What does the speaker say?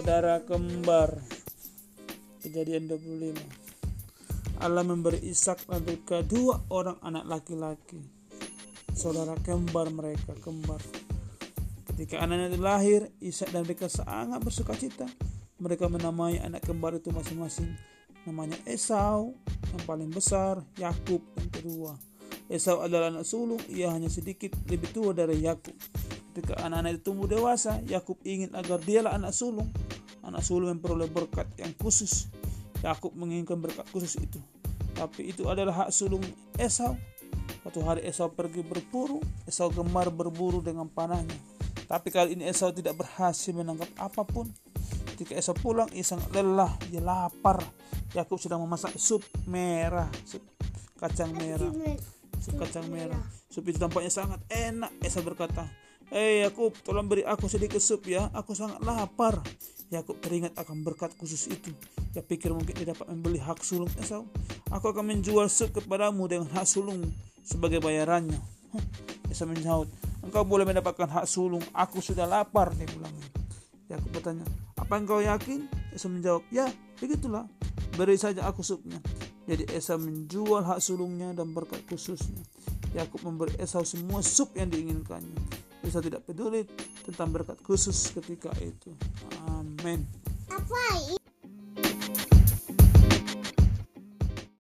saudara kembar. Kejadian 25. Allah memberi Ishak dan Ribka dua orang anak laki-laki, saudara kembar mereka, kembar. Ketika anaknya lahir, Ishak dan Ribka sangat bersuka cita. Mereka menamai anak kembar itu masing-masing. Namanya Esau yang paling besar, Yakub yang kedua. Esau adalah anak sulung, ia hanya sedikit lebih tua dari Yakub. Ketika anak-anak itu tumbuh dewasa, Yakub ingin agar dialah anak sulung. Anak sulung memperoleh berkat yang khusus. Yakub menginginkan berkat khusus itu, tapi itu adalah hak sulung Esau. Suatu hari Esau pergi berburu. Esau gemar berburu dengan panahnya, tapi kali ini Esau tidak berhasil menangkap apapun. Ketika Esau pulang, ia sangat lelah, ia lapar. Yakub sedang memasak sup kacang merah. Sup itu tampaknya sangat enak. Esau berkata, "Hei Yakub, tolong beri aku sedikit sup ya, aku sangat lapar." Yakub teringat akan berkat khusus itu. Dia pikir mungkin dia dapat membeli hak sulung Esau. "Aku akan menjual sup kepadamu dengan hak sulung sebagai bayarannya." Esau menjawab, "Engkau boleh mendapatkan hak sulung, aku sudah lapar," dia bilang. Yakub bertanya, "Apa engkau yakin?" Esau menjawab, "Ya, begitulah, beri saja aku supnya." Jadi Esau menjual hak sulungnya dan berkat khususnya. Yakub memberi Esau semua sup yang diinginkannya. Esau tidak peduli tentang berkat khusus ketika itu. Amin.